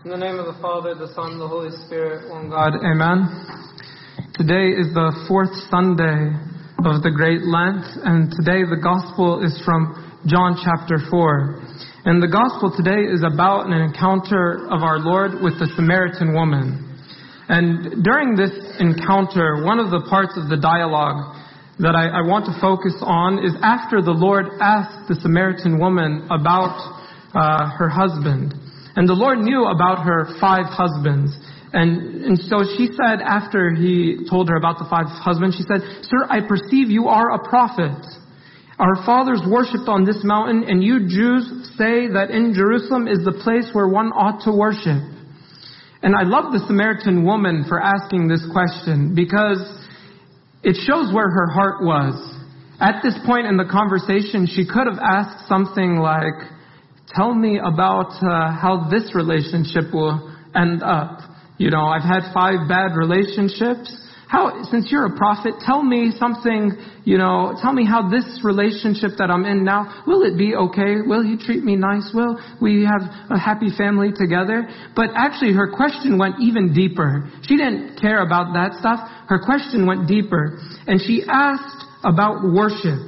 In the name of the Father, the Son, the Holy Spirit, one God, Amen. Today is the fourth Sunday of the Great Lent, and today the Gospel is from John chapter 4. And the Gospel today is about an encounter of our Lord with the Samaritan woman. And during this encounter, one of the parts of the dialogue that I want to focus on is after the Lord asked the Samaritan woman about her husband. And the Lord knew about her five husbands. And so she said, after he told her about the five husbands, she said, "Sir, I perceive you are a prophet. Our fathers worshipped on this mountain, and you Jews say that in Jerusalem is the place where one ought to worship." And I love the Samaritan woman for asking this question, because it shows where her heart was. At this point in the conversation, she could have asked something like, "Tell me about how this relationship will end up. You know, I've had five bad relationships. Since you're a prophet, tell me something, you know, tell me how this relationship that I'm in now, will it be okay? Will he treat me nice? Will we have a happy family together?" But actually her question went even deeper. She didn't care about that stuff. Her question went deeper. And she asked about worship.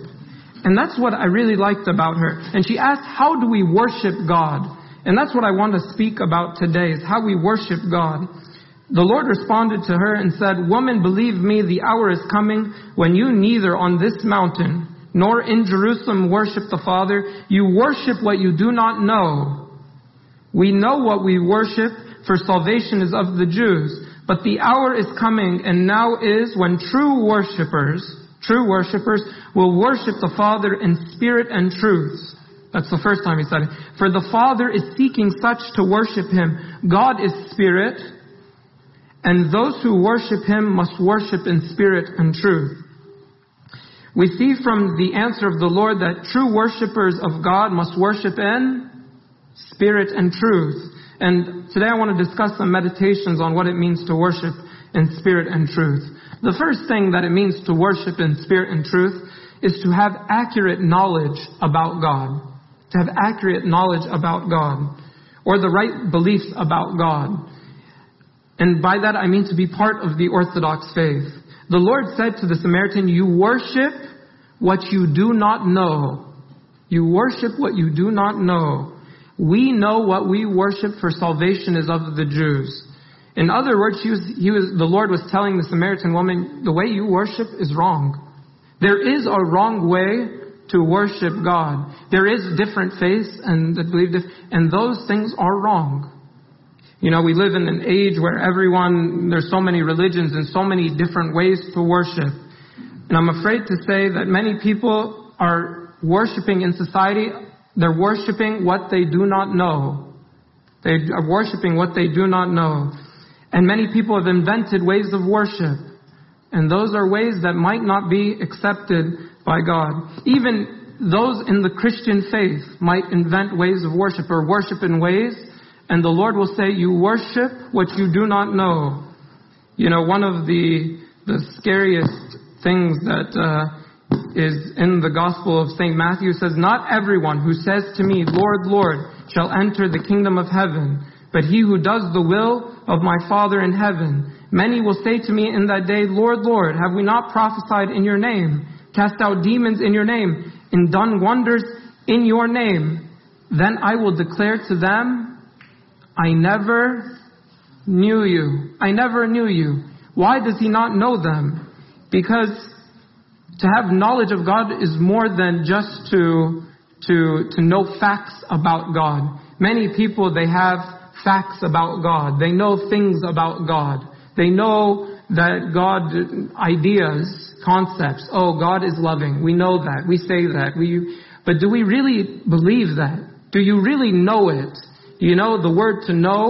And that's what I really liked about her. And she asked, how do we worship God? And that's what I want to speak about today, is how we worship God. The Lord responded to her and said, "Woman, believe me, the hour is coming when you neither on this mountain nor in Jerusalem worship the Father. You worship what you do not know. We know what we worship, for salvation is of the Jews. But the hour is coming, and now is, when true worshippers will worship the Father in spirit and truth." That's the first time he said it. "For the Father is seeking such to worship him. God is spirit, and those who worship him must worship in spirit and truth." We see from the answer of the Lord that true worshippers of God must worship in spirit and truth. And today I want to discuss some meditations on what it means to worship in spirit and truth. The first thing that it means to worship in spirit and truth is to have accurate knowledge about God. To have accurate knowledge about God, or the right beliefs about God. And by that I mean to be part of the Orthodox faith. The Lord said to the Samaritan, "You worship what you do not know. You worship what you do not know. We know what we worship, for salvation is of the Jews." In other words, the Lord was telling the Samaritan woman, the way you worship is wrong. There is a wrong way to worship God. There is different faiths and and those things are wrong. You know, we live in an age where there's so many religions and so many different ways to worship. And I'm afraid to say that many people are worshiping in society. They're worshiping what they do not know. They are worshiping what they do not know. And many people have invented ways of worship. And those are ways that might not be accepted by God. Even those in the Christian faith might invent ways of worship, or worship in ways. And the Lord will say, you worship what you do not know. You know, one of the scariest things that is in the Gospel of St. Matthew says, "Not everyone who says to me, 'Lord, Lord,' shall enter the kingdom of heaven, but he who does the will of my Father in heaven. Many will say to me in that day, 'Lord, Lord, have we not prophesied in your name, cast out demons in your name, and done wonders in your name?' Then I will declare to them, 'I never knew you. I never knew you.'" Why does he not know them? Because to have knowledge of God is more than just to know facts about God. Many people, they have facts about God. They know things about God. They know that God, ideas, concepts. Oh, God is loving. We know that. We say that. But do we really believe that? Do you really know it? You know, the word "to know"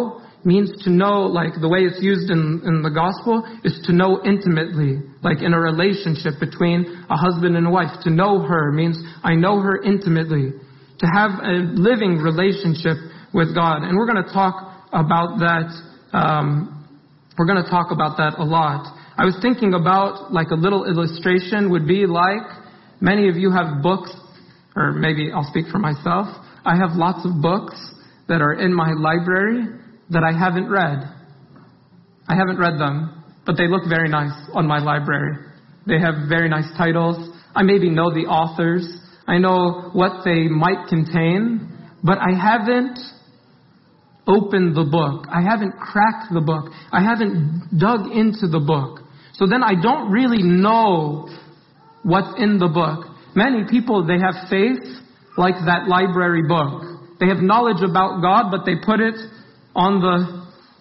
means to know, like the way it's used in the Gospel, is to know intimately, like in a relationship between a husband and a wife. To know her means I know her intimately. To have a living relationship with God. And we're going to talk about that. We're going to talk about that a lot. I was thinking about, like, a little illustration would be like, many of you have books, or maybe I'll speak for myself. I have lots of books that are in my library that I haven't read. I haven't read them, but they look very nice on my library. They have very nice titles. I maybe know the authors. I know what they might contain, but I haven't opened the book. I haven't cracked the book. I haven't dug into the book. So then I don't really know what's in the book. Many people, they have faith like that library book. They have knowledge about God, but they put it on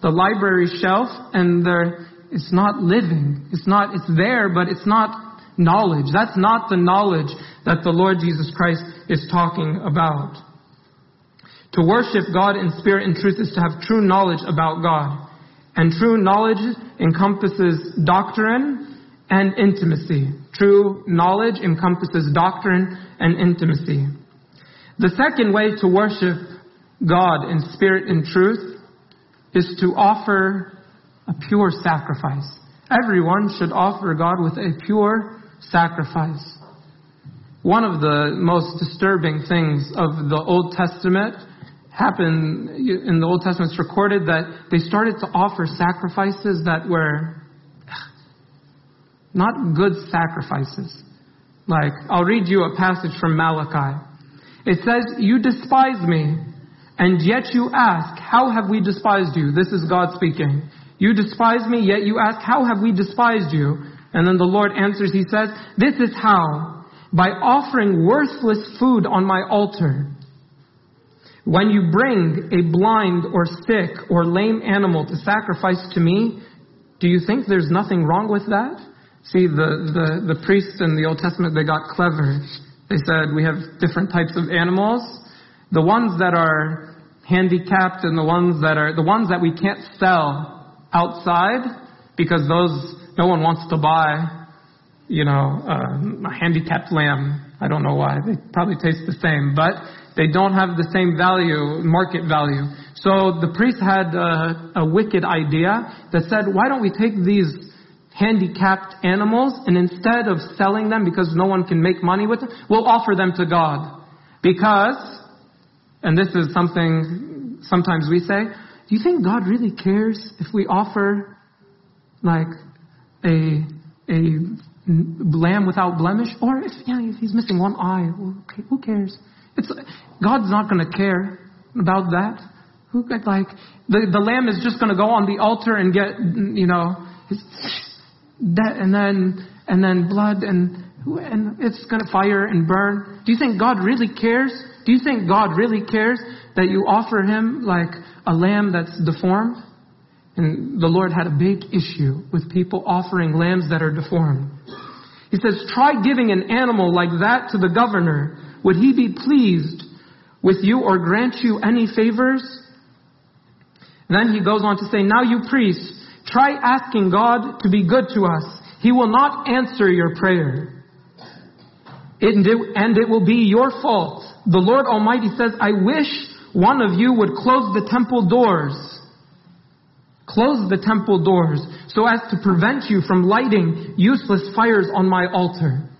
the library shelf, and it's not living. It's there, but it's not knowledge. That's not the knowledge that the Lord Jesus Christ is talking about. To worship God in spirit and truth is to have true knowledge about God. And true knowledge encompasses doctrine and intimacy. True knowledge encompasses doctrine and intimacy. The second way to worship God in spirit and truth is to offer a pure sacrifice. Everyone should offer God with a pure sacrifice. One of the most disturbing things of the Old Testament happened in the Old Testament. It's recorded that they started to offer sacrifices that were not good sacrifices. Like, I'll read you a passage from Malachi. It says, "You despise me, and yet you ask, how have we despised you?" This is God speaking. "You despise me, yet you ask, how have we despised you?" And then the Lord answers, he says, "This is how, by offering worthless food on my altar. When you bring a blind or sick or lame animal to sacrifice to me, do you think there's nothing wrong with that?" See, the priests in the Old Testament, they got clever. They said, we have different types of animals. The ones that are handicapped and the ones that we can't sell outside, because those, no one wants to buy, a handicapped lamb. I don't know why. They probably taste the same, but they don't have the same value, market value. So the priest had a wicked idea that said, why don't we take these handicapped animals, and instead of selling them, because no one can make money with them, we'll offer them to God. Because, and this is something sometimes we say, do you think God really cares if we offer like a lamb without blemish? Or if he's missing one eye, okay, who cares? God's not going to care about that. The lamb is just going to go on the altar and get, that, and then blood, and it's going to fire and burn. Do you think God really cares? Do you think God really cares that you offer him like a lamb that's deformed? And the Lord had a big issue with people offering lambs that are deformed. He says, "Try giving an animal like that to the governor. Would he be pleased with you or grant you any favors?" And then he goes on to say, "Now you priests, try asking God to be good to us. He will not answer your prayer. And it will be your fault. The Lord Almighty says, I wish one of you would close the temple doors. Close the temple doors so as to prevent you from lighting useless fires on my altar.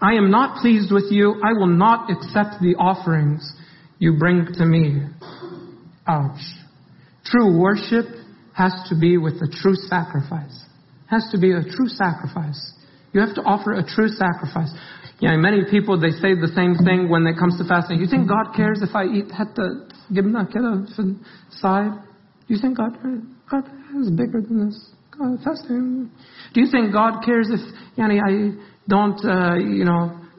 I am not pleased with you. I will not accept the offerings you bring to me." Ouch. True worship has to be with a true sacrifice. Has to be a true sacrifice. You have to offer a true sacrifice. Many people, they say the same thing when it comes to fasting. You think God cares if I eat hatta gibna keda side? Do you think God is bigger than this? God, fasting. Do you think God cares if I don't,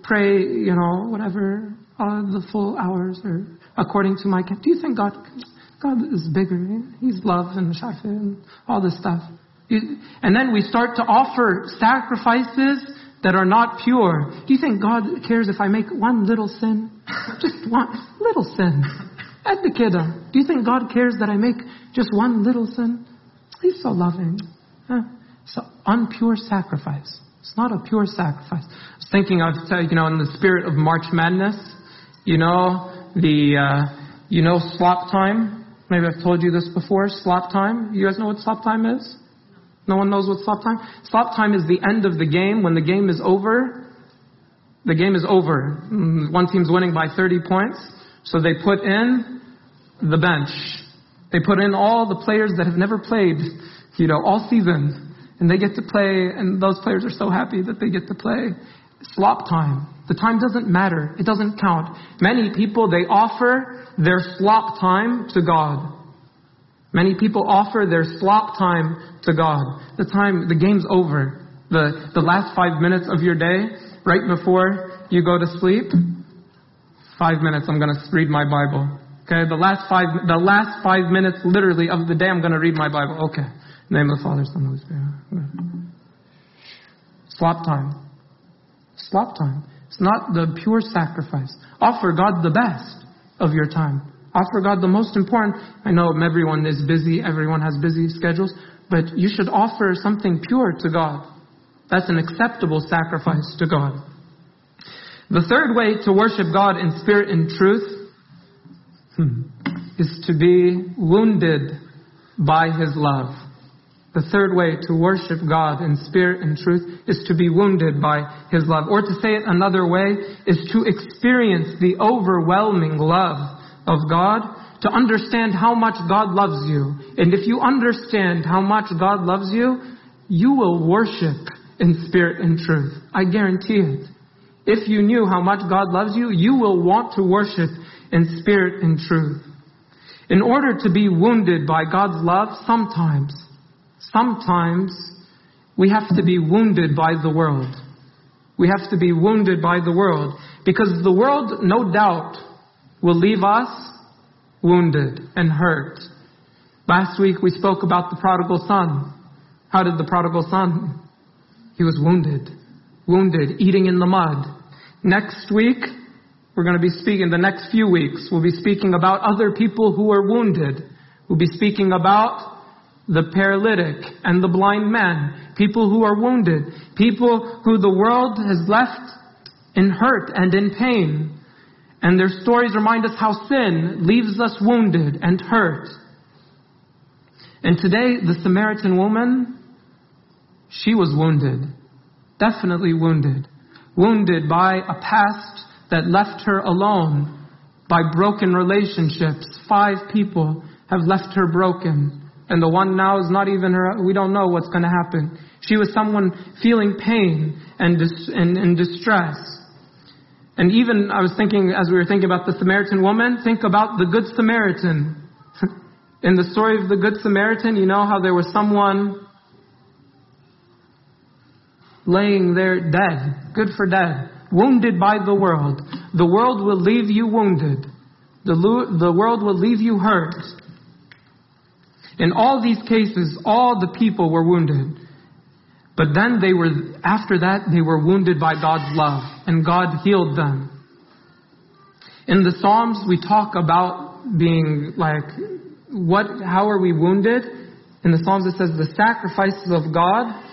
pray, whatever, the full hours or according to my count? Do you think God is bigger. He's love and shafi and all this stuff. And then we start to offer sacrifices that are not pure. Do you think God cares if I make one little sin? Just one little sin. At the kidda. Do you think God cares that I make just one little sin? He's so loving. It's an unpure sacrifice. It's not a pure sacrifice. I was thinking, in the spirit of March Madness, slop time. Maybe I've told you this before, slop time. You guys know what slop time is? No one knows what slop time? Slop time is the end of the game. When the game is over, one team's winning by 30 points. So they put in the bench. They put in all the players that have never played, all season. And they get to play, and those players are so happy that they get to play. Slop time. The time doesn't matter. It doesn't count. Many people, they offer their slop time to God. Many people offer their slop time to God. The time, the game's over. The last 5 minutes of your day, right before you go to sleep. 5 minutes, I'm going to read my Bible. Okay, the last five minutes literally of the day, I'm going to read my Bible. Okay. In the name of the Father, Son, and Holy Spirit. Slop time. Slop time. It's not the pure sacrifice. Offer God the best of your time. Offer God the most important. I know everyone is busy. Everyone has busy schedules. But you should offer something pure to God. That's an acceptable sacrifice to God. The third way to worship God in spirit and truth is to be wounded by His love. The third way to worship God in spirit and truth is to be wounded by His love. Or to say it another way, is to experience the overwhelming love of God, to understand how much God loves you. And if you understand how much God loves you, you will worship in spirit and truth. I guarantee it. If you knew how much God loves you, you will want to worship in spirit and truth. In order to be wounded by God's love, sometimes we have to be wounded by the world. We have to be wounded by the world, because the world, no doubt, will leave us wounded and hurt. Last week we spoke about the prodigal son. How did the prodigal son? He was wounded, eating in the mud. Next week, we're going to be speaking, the next few weeks, we'll be speaking about other people who are wounded. We'll be speaking about the paralytic and the blind man, people who are wounded, people who the world has left in hurt and in pain. And their stories remind us how sin leaves us wounded and hurt. And today, the Samaritan woman, she was wounded, definitely wounded by a past that left her alone, by broken relationships. 5 people have left her broken. And the one now is not even her. We don't know what's going to happen. She was someone feeling pain and distress. And even I was thinking, as we were thinking about the Samaritan woman, think about the Good Samaritan. In the story of the Good Samaritan, you know how there was someone laying there dead, good for dead, wounded by the world. The world will leave you wounded. The world will leave you hurt. In all these cases, all the people were wounded. But then after that, they were wounded by God's love, and God healed them. In the Psalms, we talk about being how are we wounded? In the Psalms, it says the sacrifices of God.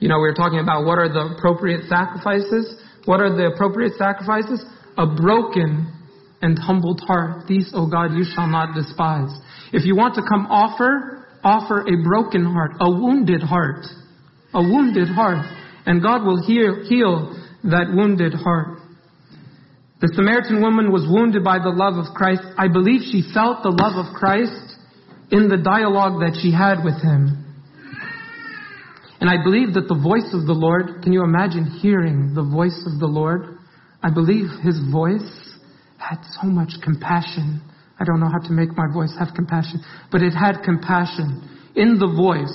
We were talking about what are the appropriate sacrifices. What are the appropriate sacrifices? A broken and humbled heart. These, O God, you shall not despise. If you want to come offer a broken heart, a wounded heart, and God will heal that wounded heart. The Samaritan woman was wounded by the love of Christ. I believe she felt the love of Christ in the dialogue that she had with Him. And I believe that the voice of the Lord, can you imagine hearing the voice of the Lord? I believe His voice had so much compassion. I don't know how to make my voice have compassion, but it had compassion in the voice.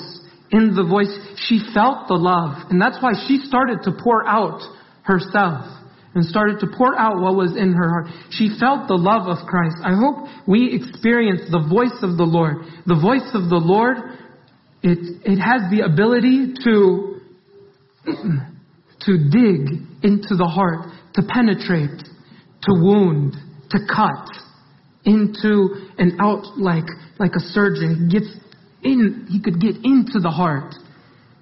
In the voice, she felt the love. And that's why she started to pour out herself and started to pour out what was in her heart. She felt the love of Christ. I hope we experience the voice of the Lord. The voice of the Lord, it has the ability to dig into the heart, to penetrate, to wound, to cut into and out like a surgeon. He gets in. He could get into the heart.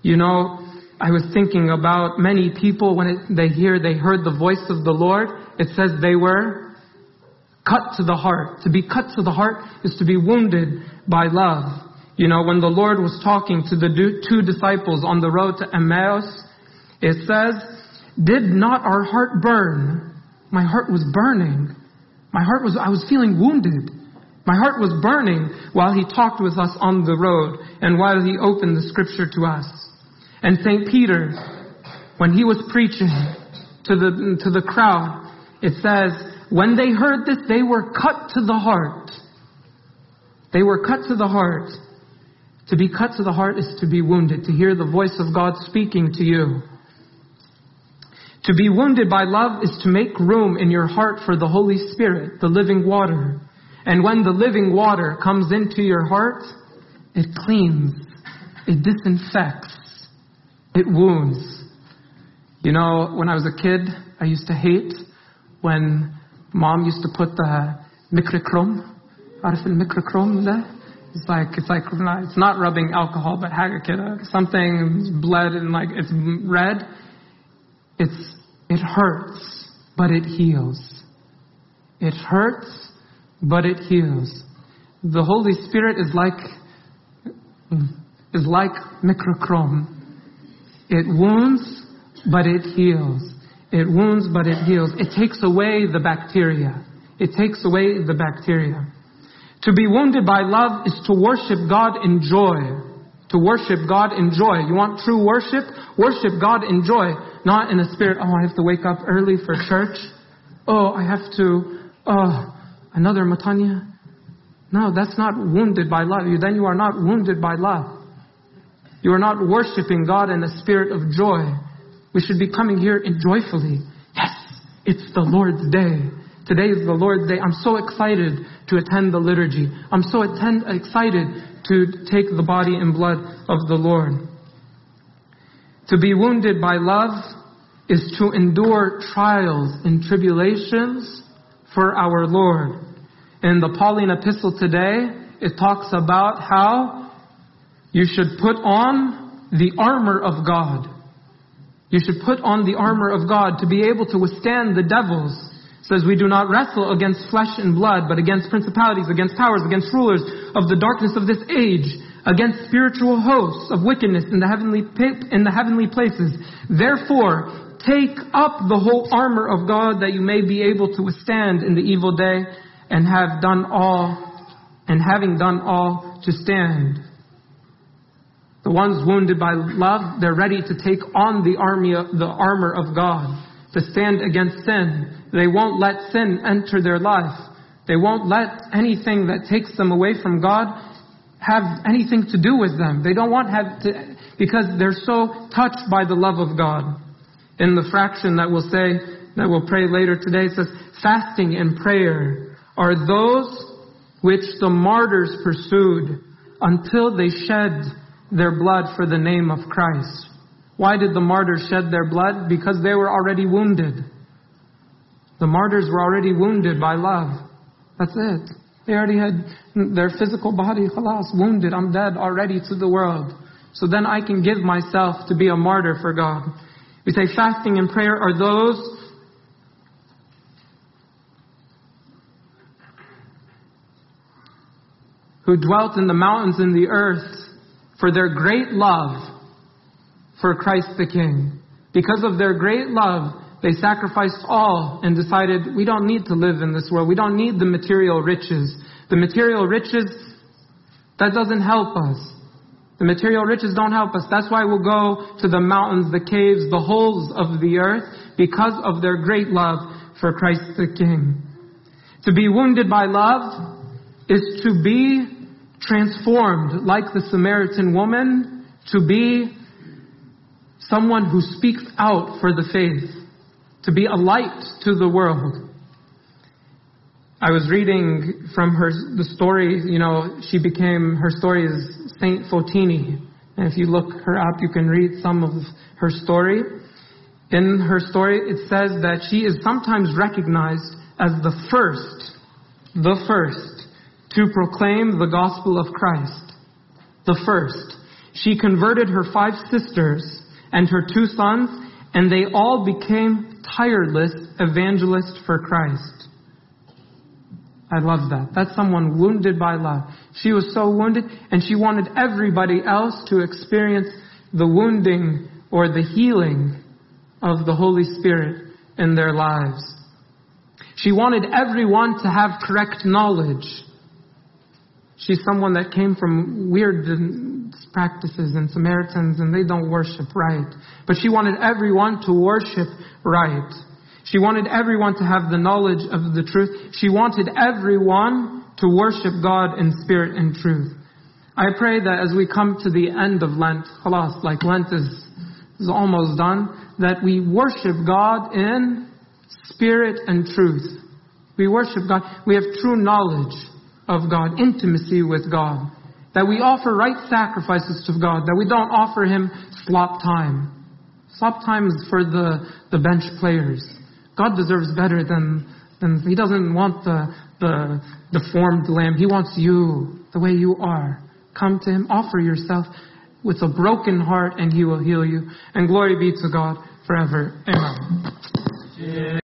I was thinking about many people when they heard the voice of the Lord. It says they were cut to the heart. To be cut to the heart is to be wounded by love. When the Lord was talking to the two disciples on the road to Emmaus, it says, "Did not our heart burn?" My heart was burning. I was feeling wounded. My heart was burning while he talked with us on the road and while he opened the scripture to us. And Saint Peter, when he was preaching to the crowd, it says, when they heard this, they were cut to the heart. They were cut to the heart. To be cut to the heart is to be wounded, to hear the voice of God speaking to you. To be wounded by love is to make room in your heart for the Holy Spirit, the living water. And when the living water comes into your heart, it cleans, it disinfects, it wounds. You know, when I was a kid, I used to hate when mom used to put the microchrome. It's like it's not rubbing alcohol, but hagakita, something bled and like it's red. It hurts, but it heals. It hurts, but it heals. The Holy Spirit is like microchrome. It wounds, but it heals. It wounds, but it heals. It takes away the bacteria. It takes away the bacteria. To be wounded by love is to worship God in joy. To worship God in joy. You want true worship? Worship God in joy. Not in a spirit, oh, I have to wake up early for church. Oh, I have to, another matanya. No, that's not wounded by love. Then you are not wounded by love. You are not worshiping God in a spirit of joy. We should be coming here joyfully. Yes, it's the Lord's day. Today is the Lord's day. I'm so excited to attend the liturgy. I'm so excited to take the body and blood of the Lord. To be wounded by love is to endure trials and tribulations for our Lord. In the Pauline epistle today, it talks about how you should put on the armor of God. You should put on the armor of God to be able to withstand the devils. It says we do not wrestle against flesh and blood, but against principalities, against powers, against rulers of the darkness of this age, against spiritual hosts of wickedness in the heavenly places. Therefore, take up the whole armor of God that you may be able to withstand in the evil day and having done all to stand. The ones wounded by love, they're ready to take on the armor of God to stand against sin. They won't let sin enter their life. They won't let anything that takes them away from God have anything to do with them. They don't want to because they're so touched by the love of God. In the fraction that we'll pray later today, it says, fasting and prayer are those which the martyrs pursued until they shed their blood for the name of Christ. Why did the martyrs shed their blood? Because they were already wounded. The martyrs were already wounded by love. That's it. They already had their physical body, khalas, wounded. I'm dead already to the world. So then I can give myself to be a martyr for God. We say fasting and prayer are those who dwelt in the mountains and the earth for their great love for Christ the King. Because of their great love, they sacrificed all and decided we don't need to live in this world. We don't need the material riches. The material riches, that doesn't help us. The material riches don't help us. That's why we'll go to the mountains, the caves, the holes of the earth, because of their great love for Christ the King. To be wounded by love is to be transformed like the Samaritan woman, to be someone who speaks out for the faith, to be a light to the world. I was reading from the story, you know, her story is Saint Fotini. And if you look her up, you can read some of her story. In her story, it says that she is sometimes recognized as the first to proclaim the gospel of Christ. The first. She converted her 5 sisters and her 2 sons, and they all became tireless evangelists for Christ. I love that. That's someone wounded by love. She was so wounded, and she wanted everybody else to experience the wounding or the healing of the Holy Spirit in their lives. She wanted everyone to have correct knowledge. She's someone that came from weird practices and Samaritans, and they don't worship right. But she wanted everyone to worship right. She wanted everyone to have the knowledge of the truth. She wanted everyone to worship God in spirit and truth. I pray that as we come to the end of Lent, khalas, like Lent is almost done, that we worship God in spirit and truth. We worship God. We have true knowledge of God, intimacy with God, that we offer right sacrifices to God, that we don't offer Him slop time. Slop time is for the bench players. God deserves better than He doesn't want the deformed lamb. He wants you the way you are. Come to Him, offer yourself with a broken heart, and He will heal you. And glory be to God forever. Amen. Yeah.